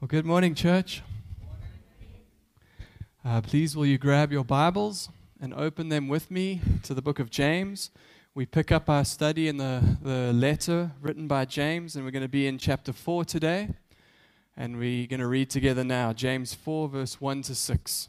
Well, good morning, church. Please will you grab your Bibles and open them with me to the book of James. We pick up our study in the letter written by James, and we're going to be in chapter 4 today. And we're going to read together now, James 4, verse 1 to 6.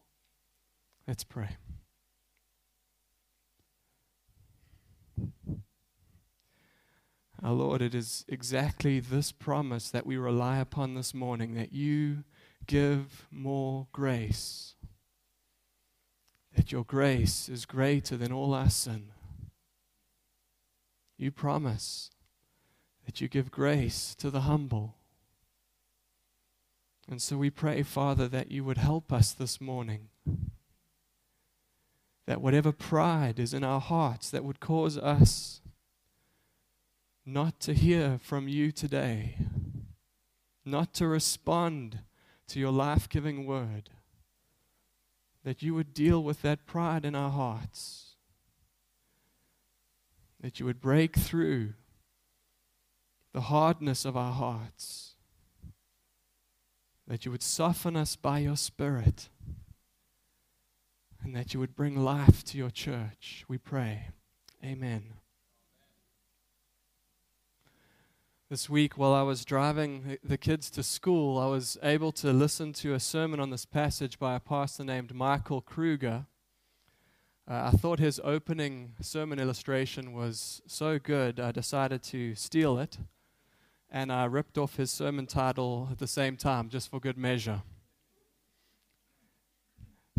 Let's pray. Our Lord, it is exactly this promise that we rely upon this morning, that you give more grace, that your grace is greater than all our sin. You promise that you give grace to the humble. And so we pray, Father, that you would help us this morning, that whatever pride is in our hearts that would cause us not to hear from you today, not to respond to your life-giving word, that you would deal with that pride in our hearts, that you would break through the hardness of our hearts, that you would soften us by your Spirit, and that you would bring life to your church, we pray. Amen. This week, while I was driving the kids to school, I was able to listen to a sermon on this passage by a pastor named Michael Kruger. I thought his opening sermon illustration was so good, I decided to steal it, and I ripped off his sermon title at the same time, just for good measure.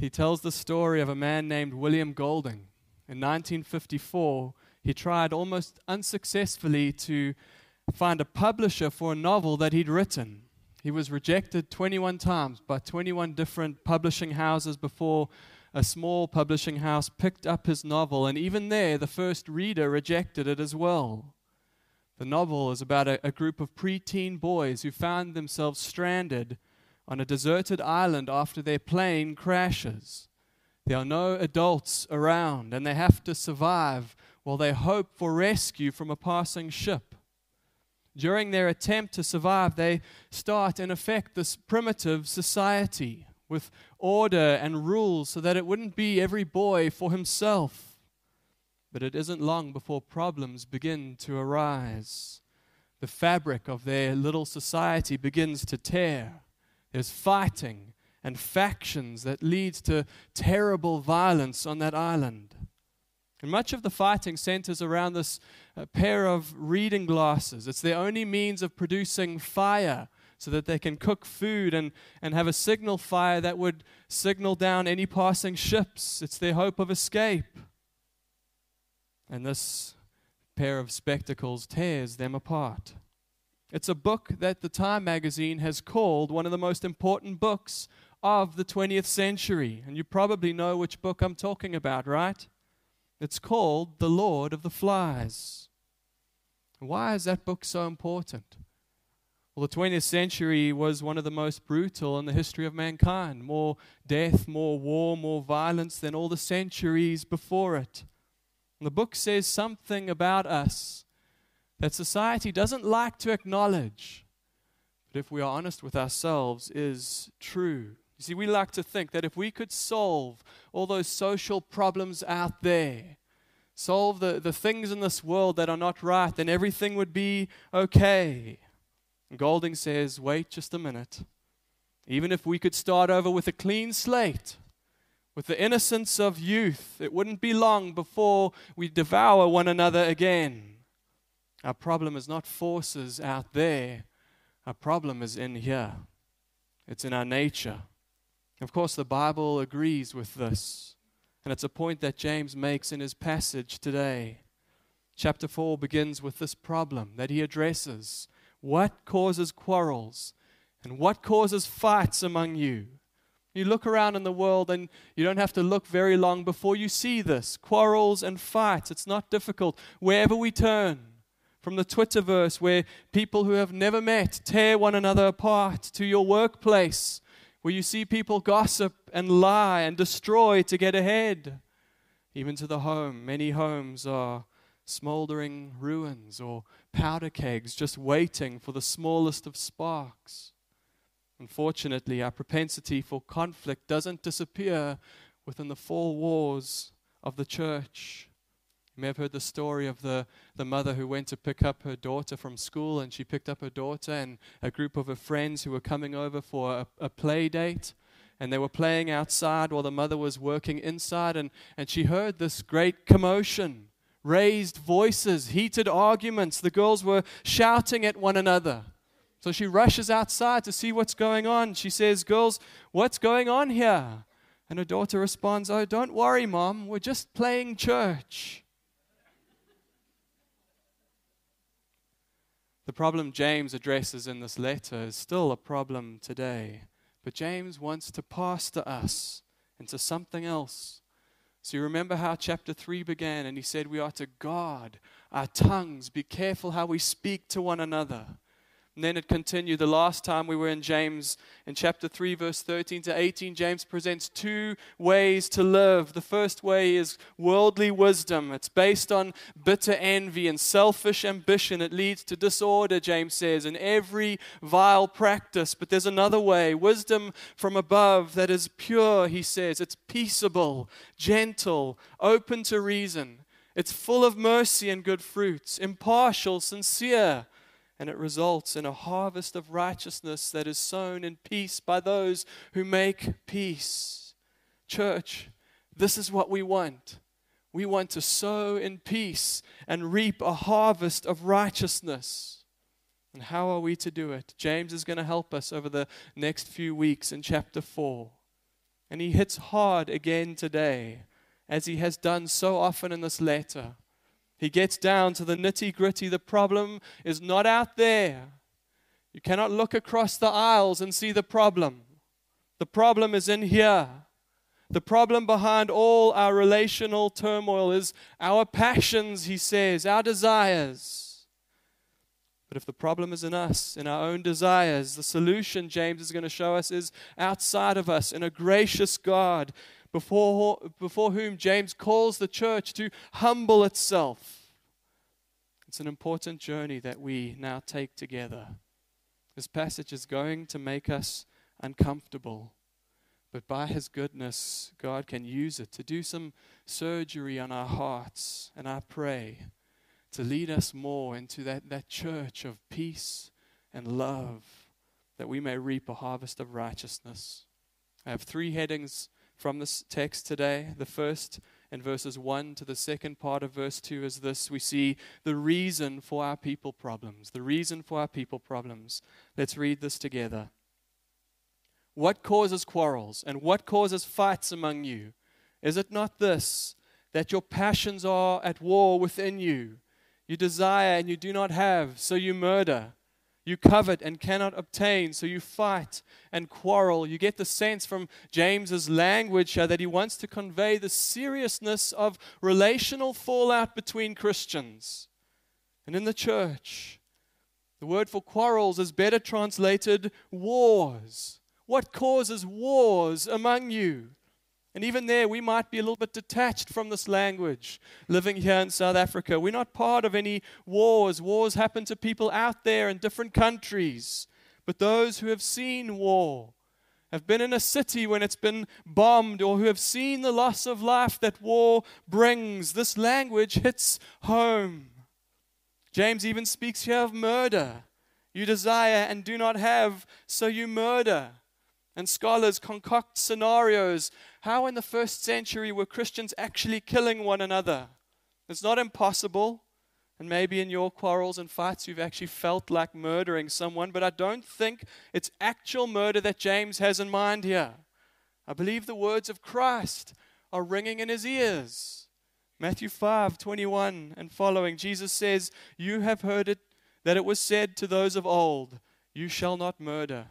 He tells the story of a man named William Golding. In 1954, he tried almost unsuccessfully to find a publisher for a novel that he'd written. He was rejected 21 times by 21 different publishing houses before a small publishing house picked up his novel, and even there, the first reader rejected it as well. The novel is about a group of preteen boys who found themselves stranded on a deserted island after their plane crashes. There are no adults around, and they have to survive while they hope for rescue from a passing ship. During their attempt to survive, they start, in effect, this primitive society with order and rules so that it wouldn't be every boy for himself. But it isn't long before problems begin to arise. The fabric of their little society begins to tear. There's fighting and factions that leads to terrible violence on that island. And much of the fighting centers around this pair of reading glasses. It's their only means of producing fire so that they can cook food and have a signal fire that would signal down any passing ships. It's their hope of escape. And this pair of spectacles tears them apart. It's a book that the Time magazine has called one of the most important books of the 20th century. And you probably know which book I'm talking about, right? It's called The Lord of the Flies. Why is that book so important? Well, the 20th century was one of the most brutal in the history of mankind. More death, more war, more violence than all the centuries before it. And the book says something about us that society doesn't like to acknowledge, but if we are honest with ourselves, is true. You see, we like to think that if we could solve all those social problems out there, solve the things in this world that are not right, then everything would be okay. And Golding says, wait just a minute. Even if we could start over with a clean slate, with the innocence of youth, it wouldn't be long before we devour one another again. Our problem is not forces out there. Our problem is in here. It's in our nature. Of course, the Bible agrees with this. And it's a point that James makes in his passage today. Chapter 4 begins with this problem that he addresses. What causes quarrels and what causes fights among you? You look around in the world and you don't have to look very long before you see this. Quarrels and fights. It's not difficult. Wherever we turn, from the Twitterverse where people who have never met tear one another apart, to your workplace where you see people gossip and lie and destroy to get ahead, even to the home. Many homes are smoldering ruins or powder kegs just waiting for the smallest of sparks. Unfortunately, our propensity for conflict doesn't disappear within the four walls of the church. You may have heard the story of the mother who went to pick up her daughter from school, and she picked up her daughter and a group of her friends who were coming over for a play date, and they were playing outside while the mother was working inside, and she heard this great commotion, raised voices, heated arguments. The girls were shouting at one another. So she rushes outside to see what's going on. She says, girls, what's going on here? And her daughter responds, oh, don't worry, Mom. We're just playing church. The problem James addresses in this letter is still a problem today. But James wants to pastor us into something else. So you remember how chapter 3 began, and he said we are to guard our tongues. Be careful how we speak to one another. And then it continued. The last time we were in James, in chapter 3, verse 13 to 18, James presents two ways to live. The first way is worldly wisdom. It's based on bitter envy and selfish ambition. It leads to disorder, James says, and every vile practice. But there's another way, wisdom from above, that is pure, he says. It's peaceable, gentle, open to reason. It's full of mercy and good fruits, impartial, sincere. And it results in a harvest of righteousness that is sown in peace by those who make peace. Church, this is what we want. We want to sow in peace and reap a harvest of righteousness. And how are we to do it? James is going to help us over the next few weeks in chapter 4. And he hits hard again today, as he has done so often in this letter. He gets down to the nitty-gritty. The problem is not out there. You cannot look across the aisles and see the problem. The problem is in here. The problem behind all our relational turmoil is our passions, he says, our desires. But if the problem is in us, in our own desires, the solution James is going to show us is outside of us, in a gracious God, before whom James calls the church to humble itself. It's an important journey that we now take together. This passage is going to make us uncomfortable, but by His goodness, God can use it to do some surgery on our hearts, and I pray to lead us more into that church of peace and love, that we may reap a harvest of righteousness. I have three headings from this text today. The first, in verses 1 to the second part of verse 2, is this. We see the reason for our people problems. The reason for our people problems. Let's read this together. What causes quarrels and what causes fights among you? Is it not this, that your passions are at war within you? You desire and you do not have, so you murder. You covet and cannot obtain, so you fight and quarrel. You get the sense from James's language that he wants to convey the seriousness of relational fallout between Christians. And in the church, the word for quarrels is better translated wars. What causes wars among you? And even there, we might be a little bit detached from this language, living here in South Africa. We're not part of any wars. Wars happen to people out there in different countries. but those who have seen war, have been in a city when it's been bombed, or who have seen the loss of life that war brings. This language hits home. James even speaks here of murder. You desire and do not have, so you murder. And scholars concoct scenarios. How in the first century were Christians actually killing one another? It's not impossible. And maybe in your quarrels and fights, you've actually felt like murdering someone. But I don't think it's actual murder that James has in mind here. I believe the words of Christ are ringing in his ears. Matthew 5:21 and following, Jesus says, "You have heard it, that it was said to those of old, you shall not murder.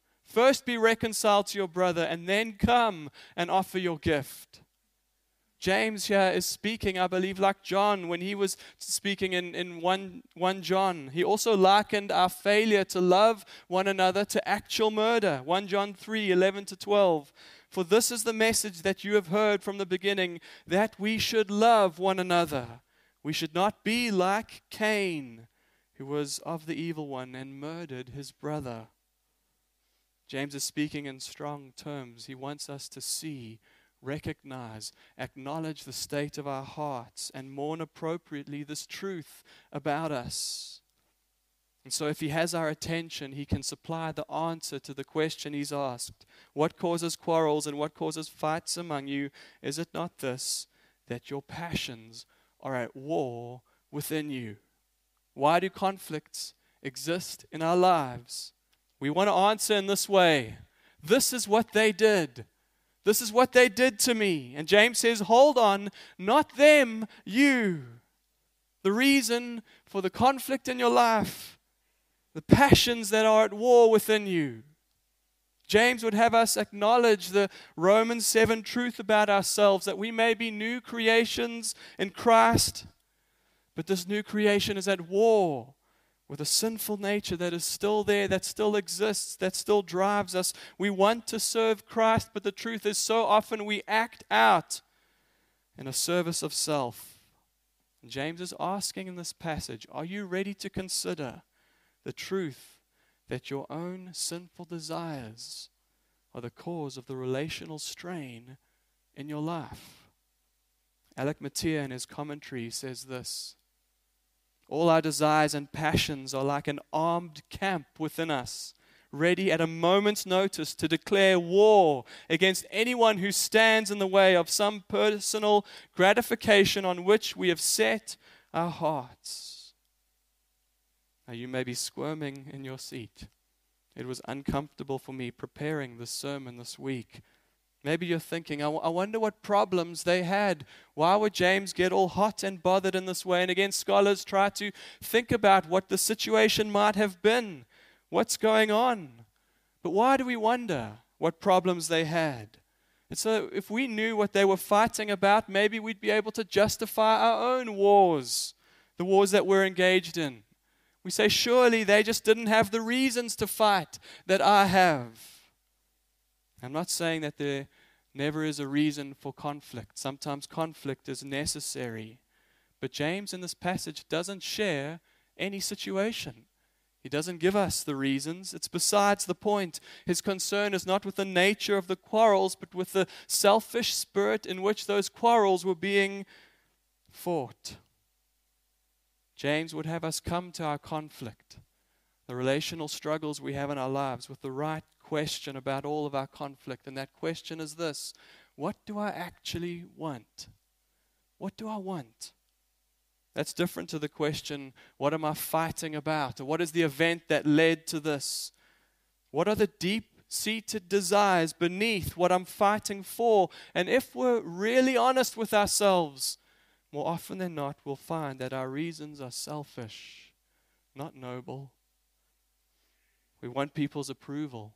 First be reconciled to your brother and then come and offer your gift. James here is speaking, I believe, like John when he was speaking in 1 John. He also likened our failure to love one another to actual murder. 1 John 3:11-12. "For this is the message that you have heard from the beginning, that we should love one another. We should not be like Cain, who was of the evil one and murdered his brother." James is speaking in strong terms. He wants us to see, recognize, acknowledge the state of our hearts, and mourn appropriately this truth about us. And so if he has our attention, he can supply the answer to the question he's asked. What causes quarrels and what causes fights among you? Is it not this, that your passions are at war within you? Why do conflicts exist in our lives? We want to answer in this way. This is what they did. This is what they did to me. And James says, hold on, not them, you. The reason for the conflict in your life, the passions that are at war within you. James would have us acknowledge the Romans 7 truth about ourselves, that we may be new creations in Christ, but this new creation is at war with a sinful nature that is still there, that still exists, that still drives us. We want to serve Christ, but the truth is so often we act out in a service of self. And James is asking in this passage, are you ready to consider the truth that your own sinful desires are the cause of the relational strain in your life? Alec Motyer in his commentary says this: "All our desires and passions are like an armed camp within us, ready at a moment's notice to declare war against anyone who stands in the way of some personal gratification on which we have set our hearts." Now you may be squirming in your seat. It was uncomfortable for me preparing this sermon this week. Maybe you're thinking, I wonder what problems they had. Why would James get all hot and bothered in this way? And again, scholars try to think about what the situation might have been. What's going on? But why do we wonder what problems they had? And so if we knew what they were fighting about, maybe we'd be able to justify our own wars, the wars that we're engaged in. We say, surely they just didn't have the reasons to fight that I have. I'm not saying that there never is a reason for conflict. Sometimes conflict is necessary. But James in this passage doesn't share any situation. He doesn't give us the reasons. It's besides the point. His concern is not with the nature of the quarrels, but with the selfish spirit in which those quarrels were being fought. James would have us come to our conflict, the relational struggles we have in our lives, with the right question about all of our conflict, and that question is this: what do I actually want? What do I want? That's different to the question, what am I fighting about? Or what is the event that led to this? What are the deep-seated desires beneath what I'm fighting for? And if we're really honest with ourselves, more often than not, we'll find that our reasons are selfish, not noble. We want people's approval.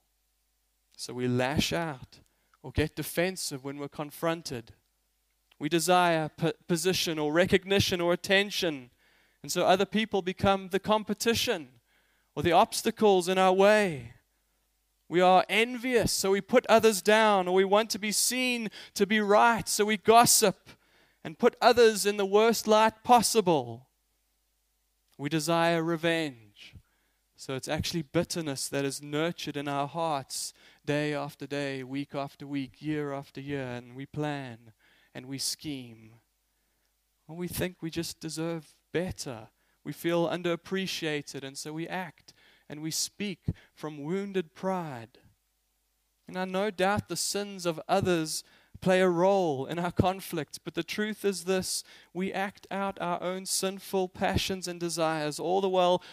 So we lash out, or get defensive when we're confronted. We desire position or recognition or attention, and so other people become the competition or the obstacles in our way. We are envious, so we put others down, or we want to be seen to be right, so we gossip and put others in the worst light possible. We desire revenge, so it's actually bitterness that is nurtured in our hearts day after day, week after week, year after year, and we plan and we scheme. Or we think we just deserve better. We feel underappreciated, and so we act and we speak from wounded pride. And I no doubt the sins of others play a role in our conflict, but the truth is this: we act out our own sinful passions and desires, all the while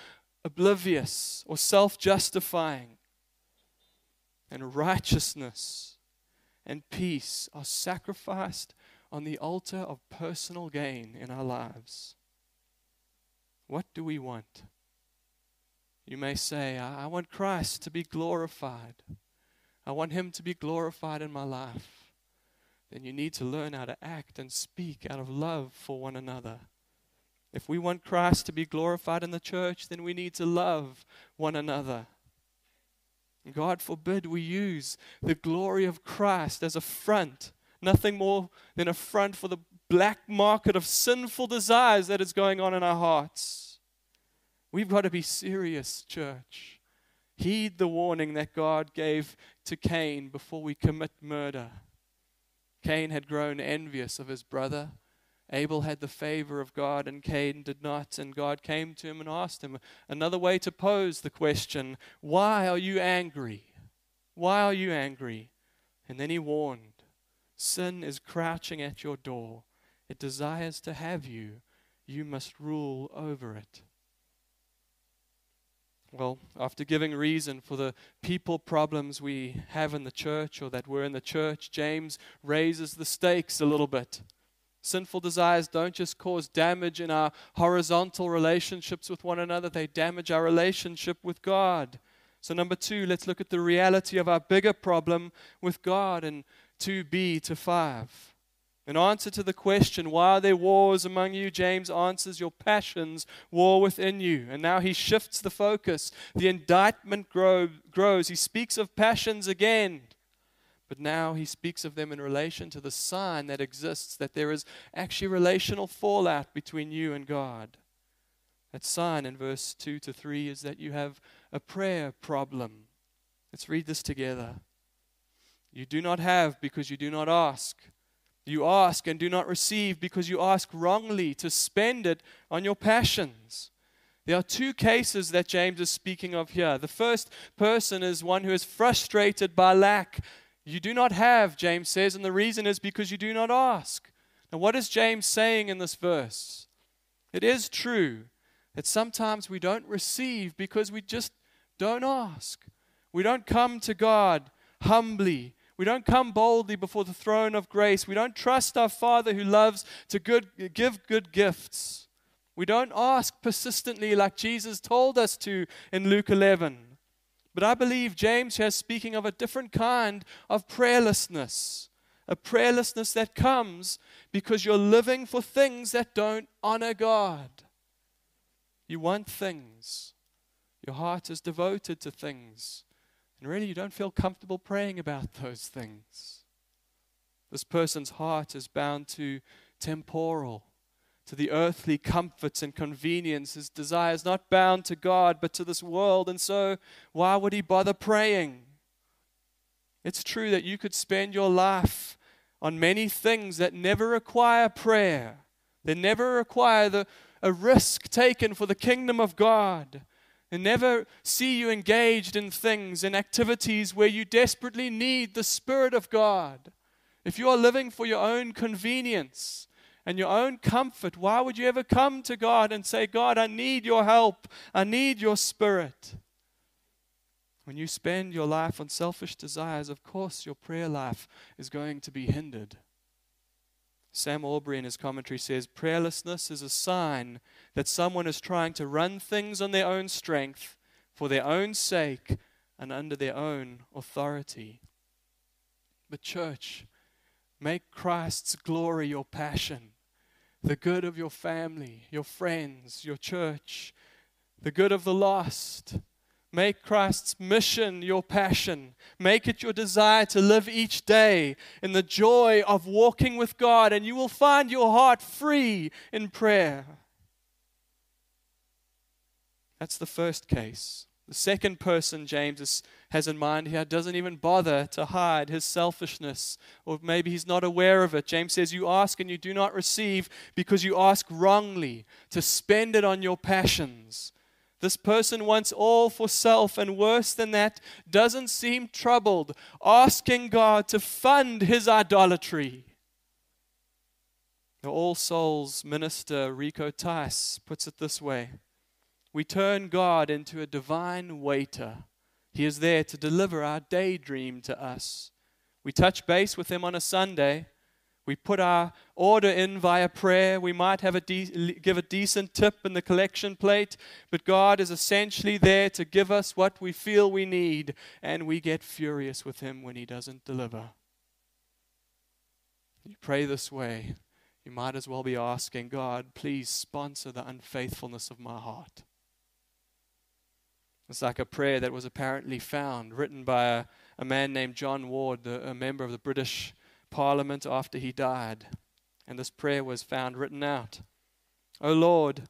oblivious or self-justifying. And righteousness and peace are sacrificed on the altar of personal gain in our lives. What do we want? You may say, I want Christ to be glorified. I want Him to be glorified in my life. Then you need to learn how to act and speak out of love for one another. If we want Christ to be glorified in the church, then we need to love one another. God forbid we use the glory of Christ as a front, nothing more than a front for the black market of sinful desires that is going on in our hearts. We've got to be serious, church. Heed the warning that God gave to Cain before we commit murder. Cain had grown envious of his brother. Abel had the favor of God, and Cain did not. And God came to him and asked him another way to pose the question, why are you angry? Why are you angry? And then he warned, sin is crouching at your door. It desires to have you. You must rule over it. Well, after giving reason for the people problems we have in the church, or that were in the church, James raises the stakes a little bit. Sinful desires don't just cause damage in our horizontal relationships with one another, they damage our relationship with God. So number 2, let's look at the reality of our bigger problem with God in 2b to 5. In answer to the question, why are there wars among you? James answers, your passions war within you. And now he shifts the focus. The indictment grows. He speaks of passions again. But now he speaks of them in relation to the sign that exists, that there is actually relational fallout between you and God. That sign in verse 2 to 3 is that you have a prayer problem. Let's read this together. You do not have because you do not ask. You ask and do not receive because you ask wrongly to spend it on your passions. There are 2 cases that James is speaking of here. The first person is one who is frustrated by lack. You do not have, James says, and the reason is because you do not ask. Now, what is James saying in this verse? It is true that sometimes we don't receive because we just don't ask. We don't come to God humbly. We don't come boldly before the throne of grace. We don't trust our Father who loves to give good gifts. We don't ask persistently like Jesus told us to in Luke 11. But I believe James here is speaking of a different kind of prayerlessness, a prayerlessness that comes because you're living for things that don't honor God. You want things. Your heart is devoted to things. And really, you don't feel comfortable praying about those things. This person's heart is bound to temporal, to the earthly comforts and convenience. His desire is not bound to God, but to this world. And so, why would he bother praying? It's true that you could spend your life on many things that never require prayer. They never require a risk taken for the kingdom of God. And never see you engaged in things and activities where you desperately need the Spirit of God. If you are living for your own convenience and your own comfort, why would you ever come to God and say, God, I need your help. I need your Spirit. When you spend your life on selfish desires, of course your prayer life is going to be hindered. Sam Allberry in his commentary says, prayerlessness is a sign that someone is trying to run things on their own strength, for their own sake, and under their own authority. the church. Make Christ's glory your passion. The good of your family, your friends, your church. The good of the lost. Make Christ's mission your passion. Make it your desire to live each day in the joy of walking with God, and you will find your heart free in prayer. That's the first case. The second person James has in mind here doesn't even bother to hide his selfishness, or maybe he's not aware of it. James says, you ask and you do not receive because you ask wrongly to spend it on your passions. This person wants all for self, and worse than that, doesn't seem troubled, asking God to fund his idolatry. The All Souls minister Rico Tice puts it this way: we turn God into a divine waiter. He is there to deliver our daydream to us. We touch base with him on a Sunday. We put our order in via prayer. We might have give a decent tip in the collection plate, but God is essentially there to give us what we feel we need, and we get furious with him when he doesn't deliver. You pray this way, you might as well be asking, God, please sponsor the unfaithfulness of my heart. It's like a prayer that was apparently found, written by a man named John Ward, a member of the British Parliament after he died, and this prayer was found written out. O Lord,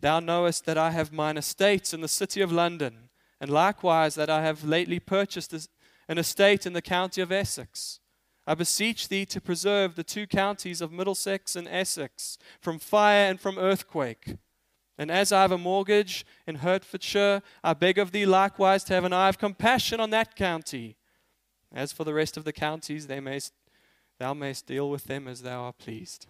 thou knowest that I have mine estates in the city of London, and likewise that I have lately purchased an estate in the county of Essex. I beseech thee to preserve the two counties of Middlesex and Essex from fire and from earthquake. And as I have a mortgage in Hertfordshire, I beg of thee likewise to have an eye of compassion on that county. As for the rest of the counties, thou mayst deal with them as thou art pleased.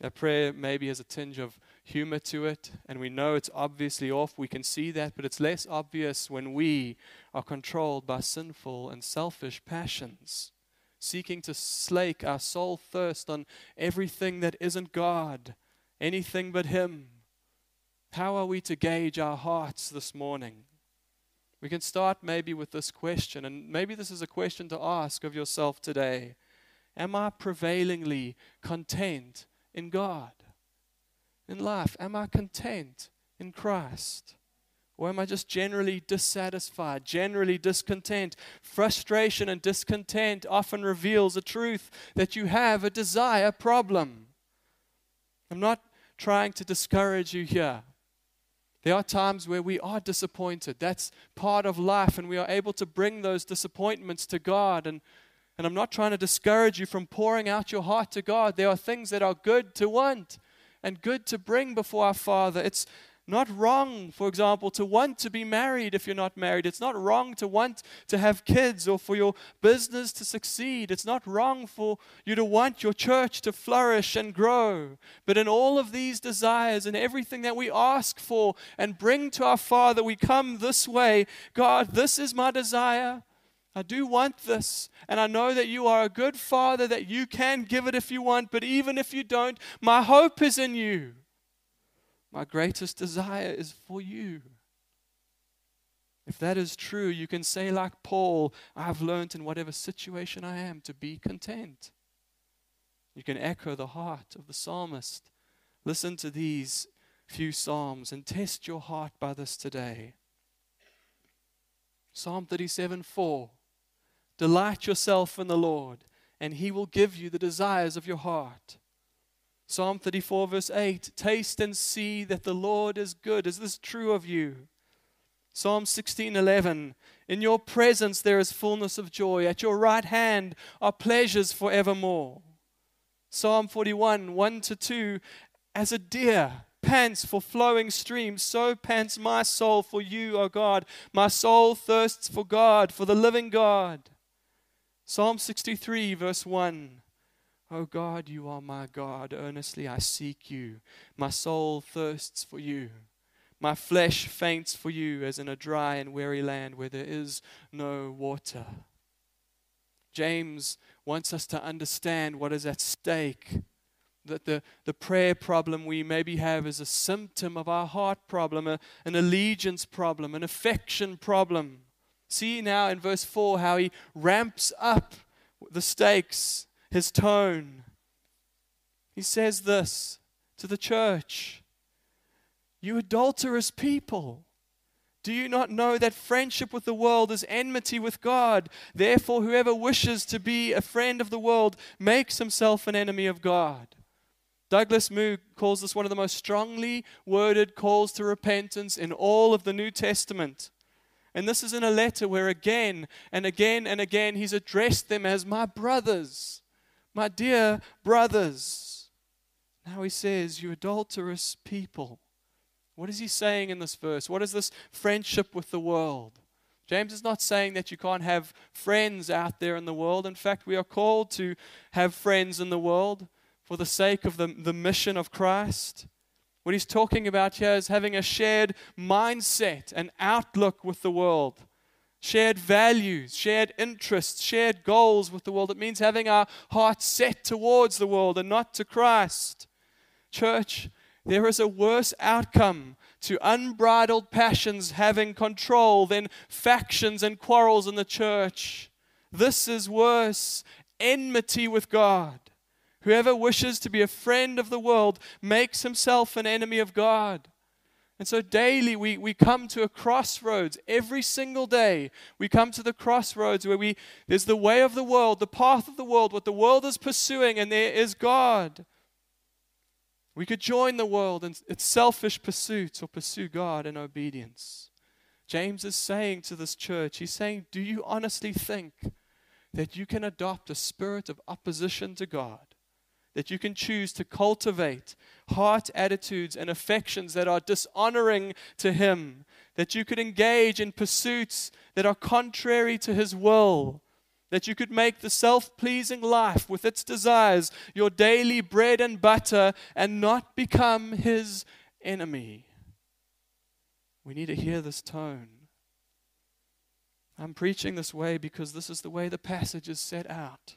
That prayer maybe has a tinge of humor to it, and we know it's obviously off. We can see that, but it's less obvious when we are controlled by sinful and selfish passions, seeking to slake our soul thirst on everything that isn't God, anything but him. How are we to gauge our hearts this morning? We can start maybe with this question, and maybe this is a question to ask of yourself today. Am I prevailingly content in God? In life, am I content in Christ? Or am I just generally dissatisfied, generally discontent? Frustration and discontent often reveals the truth that you have a desire problem. I'm not trying to discourage you here. There are times where we are disappointed. That's part of life, and we are able to bring those disappointments to God. And I'm not trying to discourage you from pouring out your heart to God. There are things that are good to want and good to bring before our Father. It's not wrong, for example, to want to be married if you're not married. It's not wrong to want to have kids or for your business to succeed. It's not wrong for you to want your church to flourish and grow. But in all of these desires and everything that we ask for and bring to our Father, we come this way. God, this is my desire. I do want this, and I know that you are a good Father, that you can give it if you want, but even if you don't, my hope is in you. My greatest desire is for you. If that is true, you can say like Paul, I have learned in whatever situation I am to be content. You can echo the heart of the psalmist. Listen to these few psalms and test your heart by this today. Psalm 37:4, delight yourself in the Lord, and he will give you the desires of your heart. Psalm 34:8, taste and see that the Lord is good. Is this true of you? Psalm 16:11, in your presence there is fullness of joy. At your right hand are pleasures forevermore. Psalm 41:1-2, as a deer pants for flowing streams, so pants my soul for you, O God. My soul thirsts for God, for the living God. Psalm 63:1, O God, you are my God. Earnestly I seek you. My soul thirsts for you. My flesh faints for you as in a dry and weary land where there is no water. James wants us to understand what is at stake. That the prayer problem we maybe have is a symptom of our heart problem, an allegiance problem, an affection problem. See now in verse 4 how he ramps up the stakes, his tone. He says this to the church: "You adulterous people, do you not know that friendship with the world is enmity with God? Therefore, whoever wishes to be a friend of the world makes himself an enemy of God." Douglas Moo calls this one of the most strongly worded calls to repentance in all of the New Testament. And this is in a letter where again and again and again he's addressed them as my brothers, my dear brothers. Now he says, you adulterous people. What is he saying in this verse? What is this friendship with the world? James is not saying that you can't have friends out there in the world. In fact, we are called to have friends in the world for the sake of the mission of Christ. What he's talking about here is having a shared mindset and outlook with the world. Shared values, shared interests, shared goals with the world. It means having our hearts set towards the world and not to Christ. Church, there is a worse outcome to unbridled passions having control than factions and quarrels in the church. This is worse, enmity with God. Whoever wishes to be a friend of the world makes himself an enemy of God. And so daily we come to a crossroads. Every single day we come to the crossroads where there's the way of the world, the path of the world, what the world is pursuing, and there is God. We could join the world in its selfish pursuits or pursue God in obedience. James is saying to this church, he's saying, do you honestly think that you can adopt a spirit of opposition to God? That you can choose to cultivate heart attitudes and affections that are dishonoring to Him, that you could engage in pursuits that are contrary to His will, that you could make the self-pleasing life with its desires your daily bread and butter and not become His enemy. We need to hear this tone. I'm preaching this way because this is the way the passage is set out.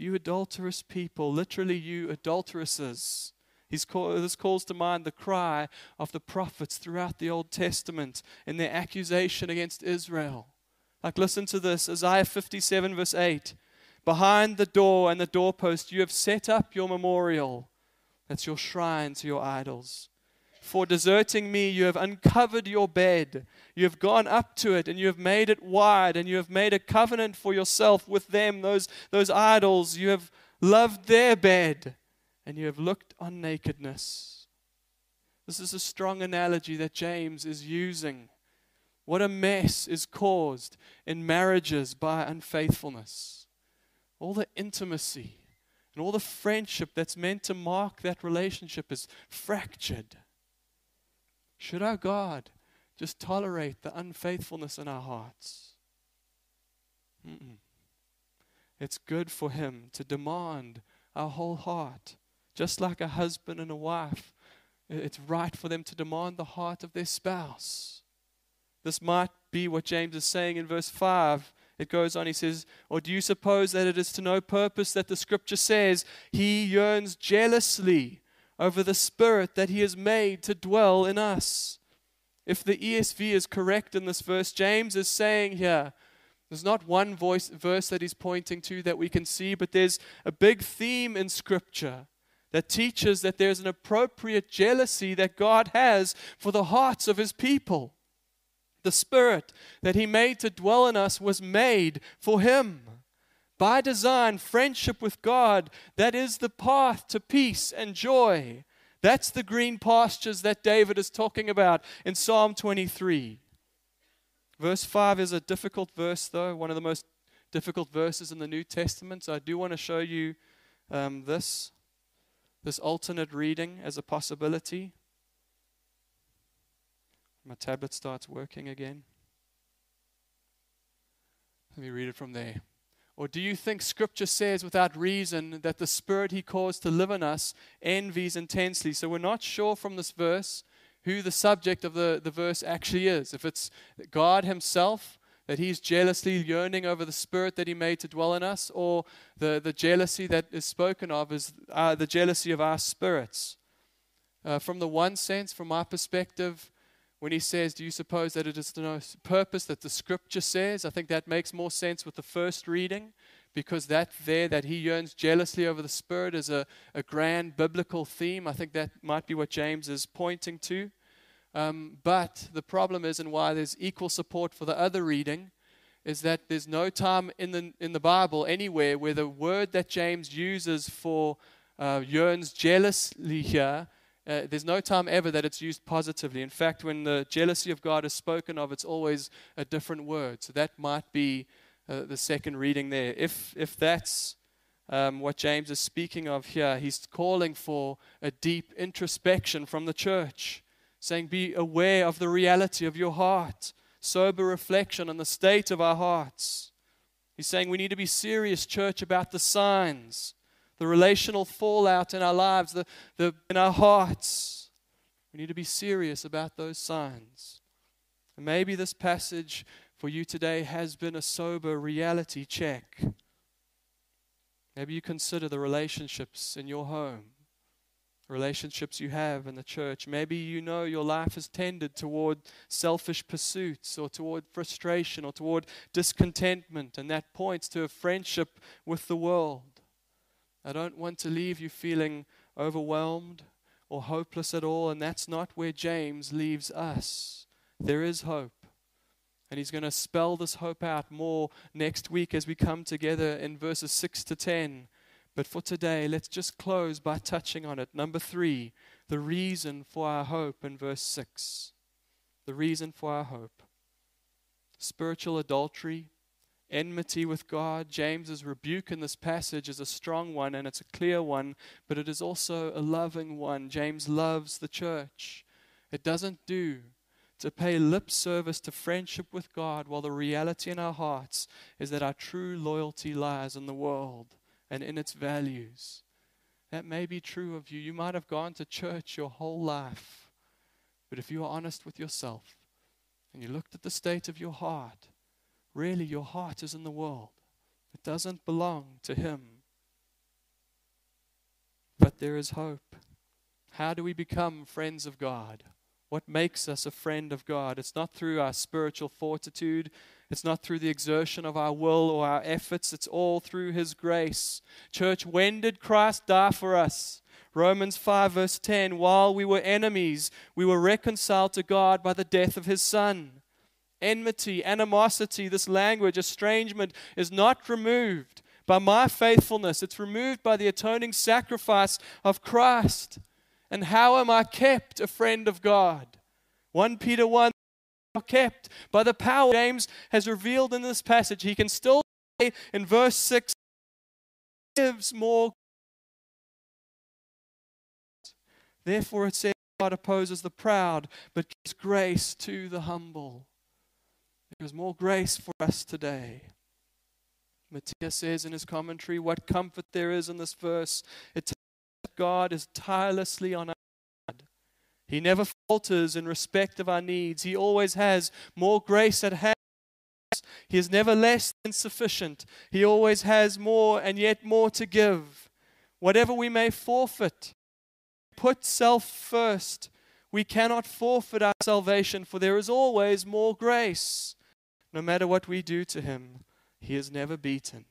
You adulterous people, literally you adulteresses. This calls to mind the cry of the prophets throughout the Old Testament in their accusation against Israel. Like, listen to this, Isaiah 57 verse 8. Behind the door and the doorpost you have set up your memorial. That's your shrine to your idols. For deserting me, you have uncovered your bed. You have gone up to it, and you have made it wide, and you have made a covenant for yourself with them, those idols. You have loved their bed, and you have looked on nakedness. This is a strong analogy that James is using. What a mess is caused in marriages by unfaithfulness. All the intimacy and all the friendship that's meant to mark that relationship is fractured. Should our God just tolerate the unfaithfulness in our hearts? It's good for Him to demand our whole heart. Just like a husband and a wife, it's right for them to demand the heart of their spouse. This might be what James is saying in verse 5. It goes on, he says, or do you suppose that it is to no purpose that the Scripture says, He yearns jealously over the Spirit that He has made to dwell in us. If the ESV is correct in this verse, James is saying here, there's not one verse that he's pointing to that we can see, but there's a big theme in Scripture that teaches that there's an appropriate jealousy that God has for the hearts of His people. The Spirit that He made to dwell in us was made for Him. By design, friendship with God, that is the path to peace and joy. That's the green pastures that David is talking about in Psalm 23. Verse 5 is a difficult verse, though, one of the most difficult verses in the New Testament. So I do want to show you this alternate reading as a possibility. My tablet starts working again. Let me read it from there. Or do you think Scripture says without reason that the Spirit He caused to live in us envies intensely? So we're not sure from this verse who the subject of the verse actually is. If it's God Himself, that He's jealously yearning over the Spirit that He made to dwell in us, or the jealousy that is spoken of is the jealousy of our spirits. From the one sense, from my perspective, when he says, do you suppose that it is to no purpose that the scripture says? I think that makes more sense with the first reading, because that he yearns jealously over the Spirit is a grand biblical theme. I think that might be what James is pointing to. But the problem is, and why there's equal support for the other reading, is that there's no time in the Bible anywhere where the word that James uses for yearns jealously here, there's no time ever that it's used positively. In fact, when the jealousy of God is spoken of, it's always a different word. So that might be the second reading there. If that's what James is speaking of here, he's calling for a deep introspection from the church, saying, be aware of the reality of your heart, sober reflection on the state of our hearts. He's saying we need to be serious, church, about the signs, the relational fallout in our lives, in our hearts. We need to be serious about those signs. And maybe this passage for you today has been a sober reality check. Maybe you consider the relationships in your home, relationships you have in the church. Maybe you know your life has tended toward selfish pursuits or toward frustration or toward discontentment, and that points to a friendship with the world. I don't want to leave you feeling overwhelmed or hopeless at all, and that's not where James leaves us. There is hope, and he's going to spell this hope out more next week as we come together in verses 6 to 10. But for today, let's just close by touching on it. Number 3, the reason for our hope in verse 6. The reason for our hope. Spiritual adultery, enmity with God. James's rebuke in this passage is a strong one, and it's a clear one, but it is also a loving one. James loves the church. It doesn't do to pay lip service to friendship with God while the reality in our hearts is that our true loyalty lies in the world and in its values. That may be true of you. You might have gone to church your whole life, but if you are honest with yourself and you looked at the state of your heart, really, your heart is in the world. It doesn't belong to Him. But there is hope. How do we become friends of God? What makes us a friend of God? It's not through our spiritual fortitude. It's not through the exertion of our will or our efforts. It's all through His grace. Church, when did Christ die for us? Romans 5 verse 10, while we were enemies, we were reconciled to God by the death of His Son. Enmity, animosity, this language, estrangement is not removed by my faithfulness. It's removed by the atoning sacrifice of Christ. And how am I kept a friend of God? 1 Peter 1, you are kept by the power James has revealed in this passage. He can still say in verse 6, gives more. Therefore it says, God opposes the proud, but gives grace to the humble. There is more grace for us today. Matthias says in his commentary, what comfort there is in this verse. It's that God is tirelessly on our side. He never falters in respect of our needs. He always has more grace at hand. He is never less than sufficient. He always has more and yet more to give. Whatever we may forfeit, put self first. We cannot forfeit our salvation, for there is always more grace. No matter what we do to Him, He is never beaten.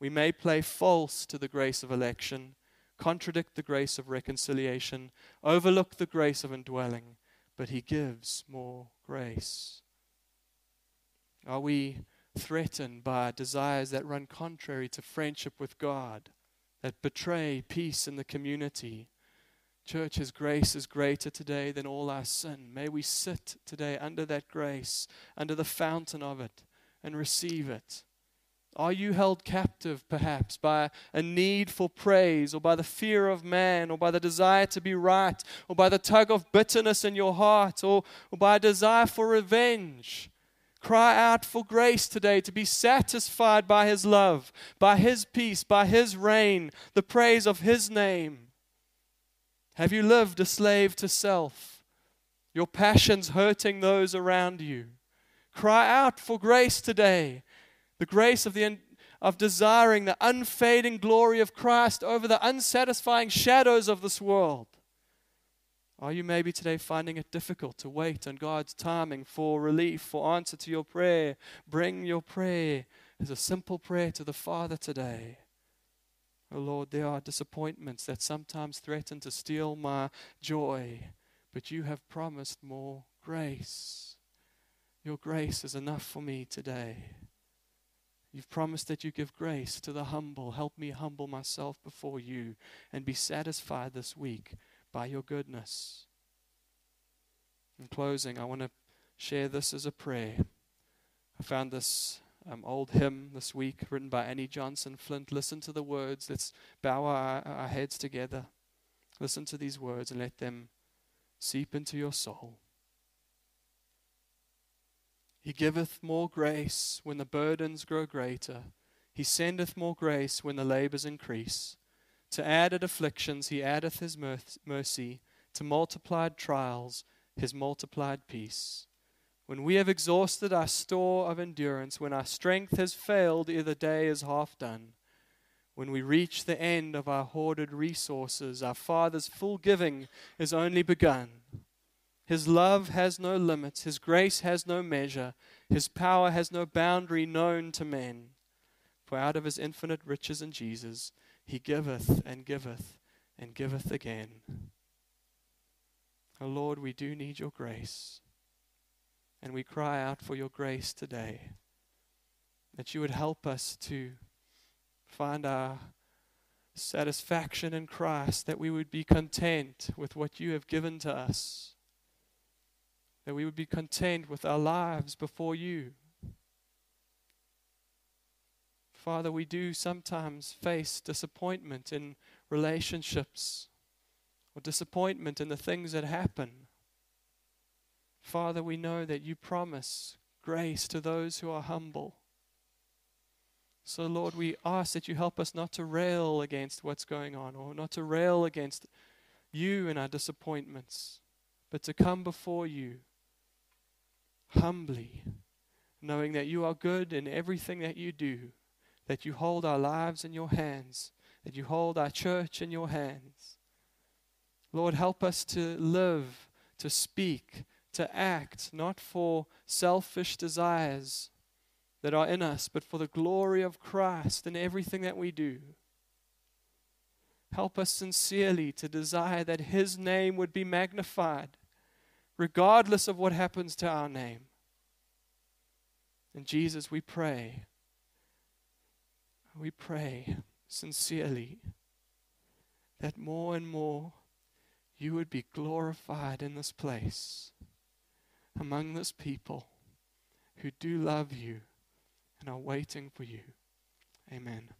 We may play false to the grace of election, contradict the grace of reconciliation, overlook the grace of indwelling, but He gives more grace. Are we threatened by desires that run contrary to friendship with God, that betray peace in the community? Church, His grace is greater today than all our sin. May we sit today under that grace, under the fountain of it, and receive it. Are you held captive, perhaps, by a need for praise, or by the fear of man, or by the desire to be right, or by the tug of bitterness in your heart, or by a desire for revenge? Cry out for grace today to be satisfied by His love, by His peace, by His reign, the praise of His name. Have you lived a slave to self? Your passions hurting those around you. Cry out for grace today. The grace of desiring the unfading glory of Christ over the unsatisfying shadows of this world. Are you maybe today finding it difficult to wait on God's timing for relief, for answer to your prayer? Bring your prayer as a simple prayer to the Father today. Oh Lord, there are disappointments that sometimes threaten to steal my joy, but you have promised more grace. Your grace is enough for me today. You've promised that you give grace to the humble. Help me humble myself before you and be satisfied this week by your goodness. In closing, I want to share this as a prayer. I found this old hymn this week written by Annie Johnson Flint. Listen to the words. Let's bow our heads together. Listen to these words and let them seep into your soul. He giveth more grace when the burdens grow greater. He sendeth more grace when the labors increase. To added afflictions he addeth his mercy. To multiplied trials his multiplied peace. When we have exhausted our store of endurance, when our strength has failed ere the day is half done, when we reach the end of our hoarded resources, our Father's full giving is only begun. His love has no limits, his grace has no measure, his power has no boundary known to men. For out of his infinite riches in Jesus, he giveth and giveth and giveth again. Oh Lord, we do need your grace, and we cry out for your grace today, that you would help us to find our satisfaction in Christ, that we would be content with what you have given to us, that we would be content with our lives before you. Father, we do sometimes face disappointment in relationships or disappointment in the things that happen. Father, we know that you promise grace to those who are humble. So, Lord, we ask that you help us not to rail against what's going on or not to rail against you in our disappointments, but to come before you humbly, knowing that you are good in everything that you do, that you hold our lives in your hands, that you hold our church in your hands. Lord, help us to live, to speak, to act, not for selfish desires that are in us, but for the glory of Christ in everything that we do. Help us sincerely to desire that his name would be magnified, regardless of what happens to our name. And Jesus, we pray. We pray sincerely that more and more you would be glorified in this place, among this people who do love you and are waiting for you. Amen.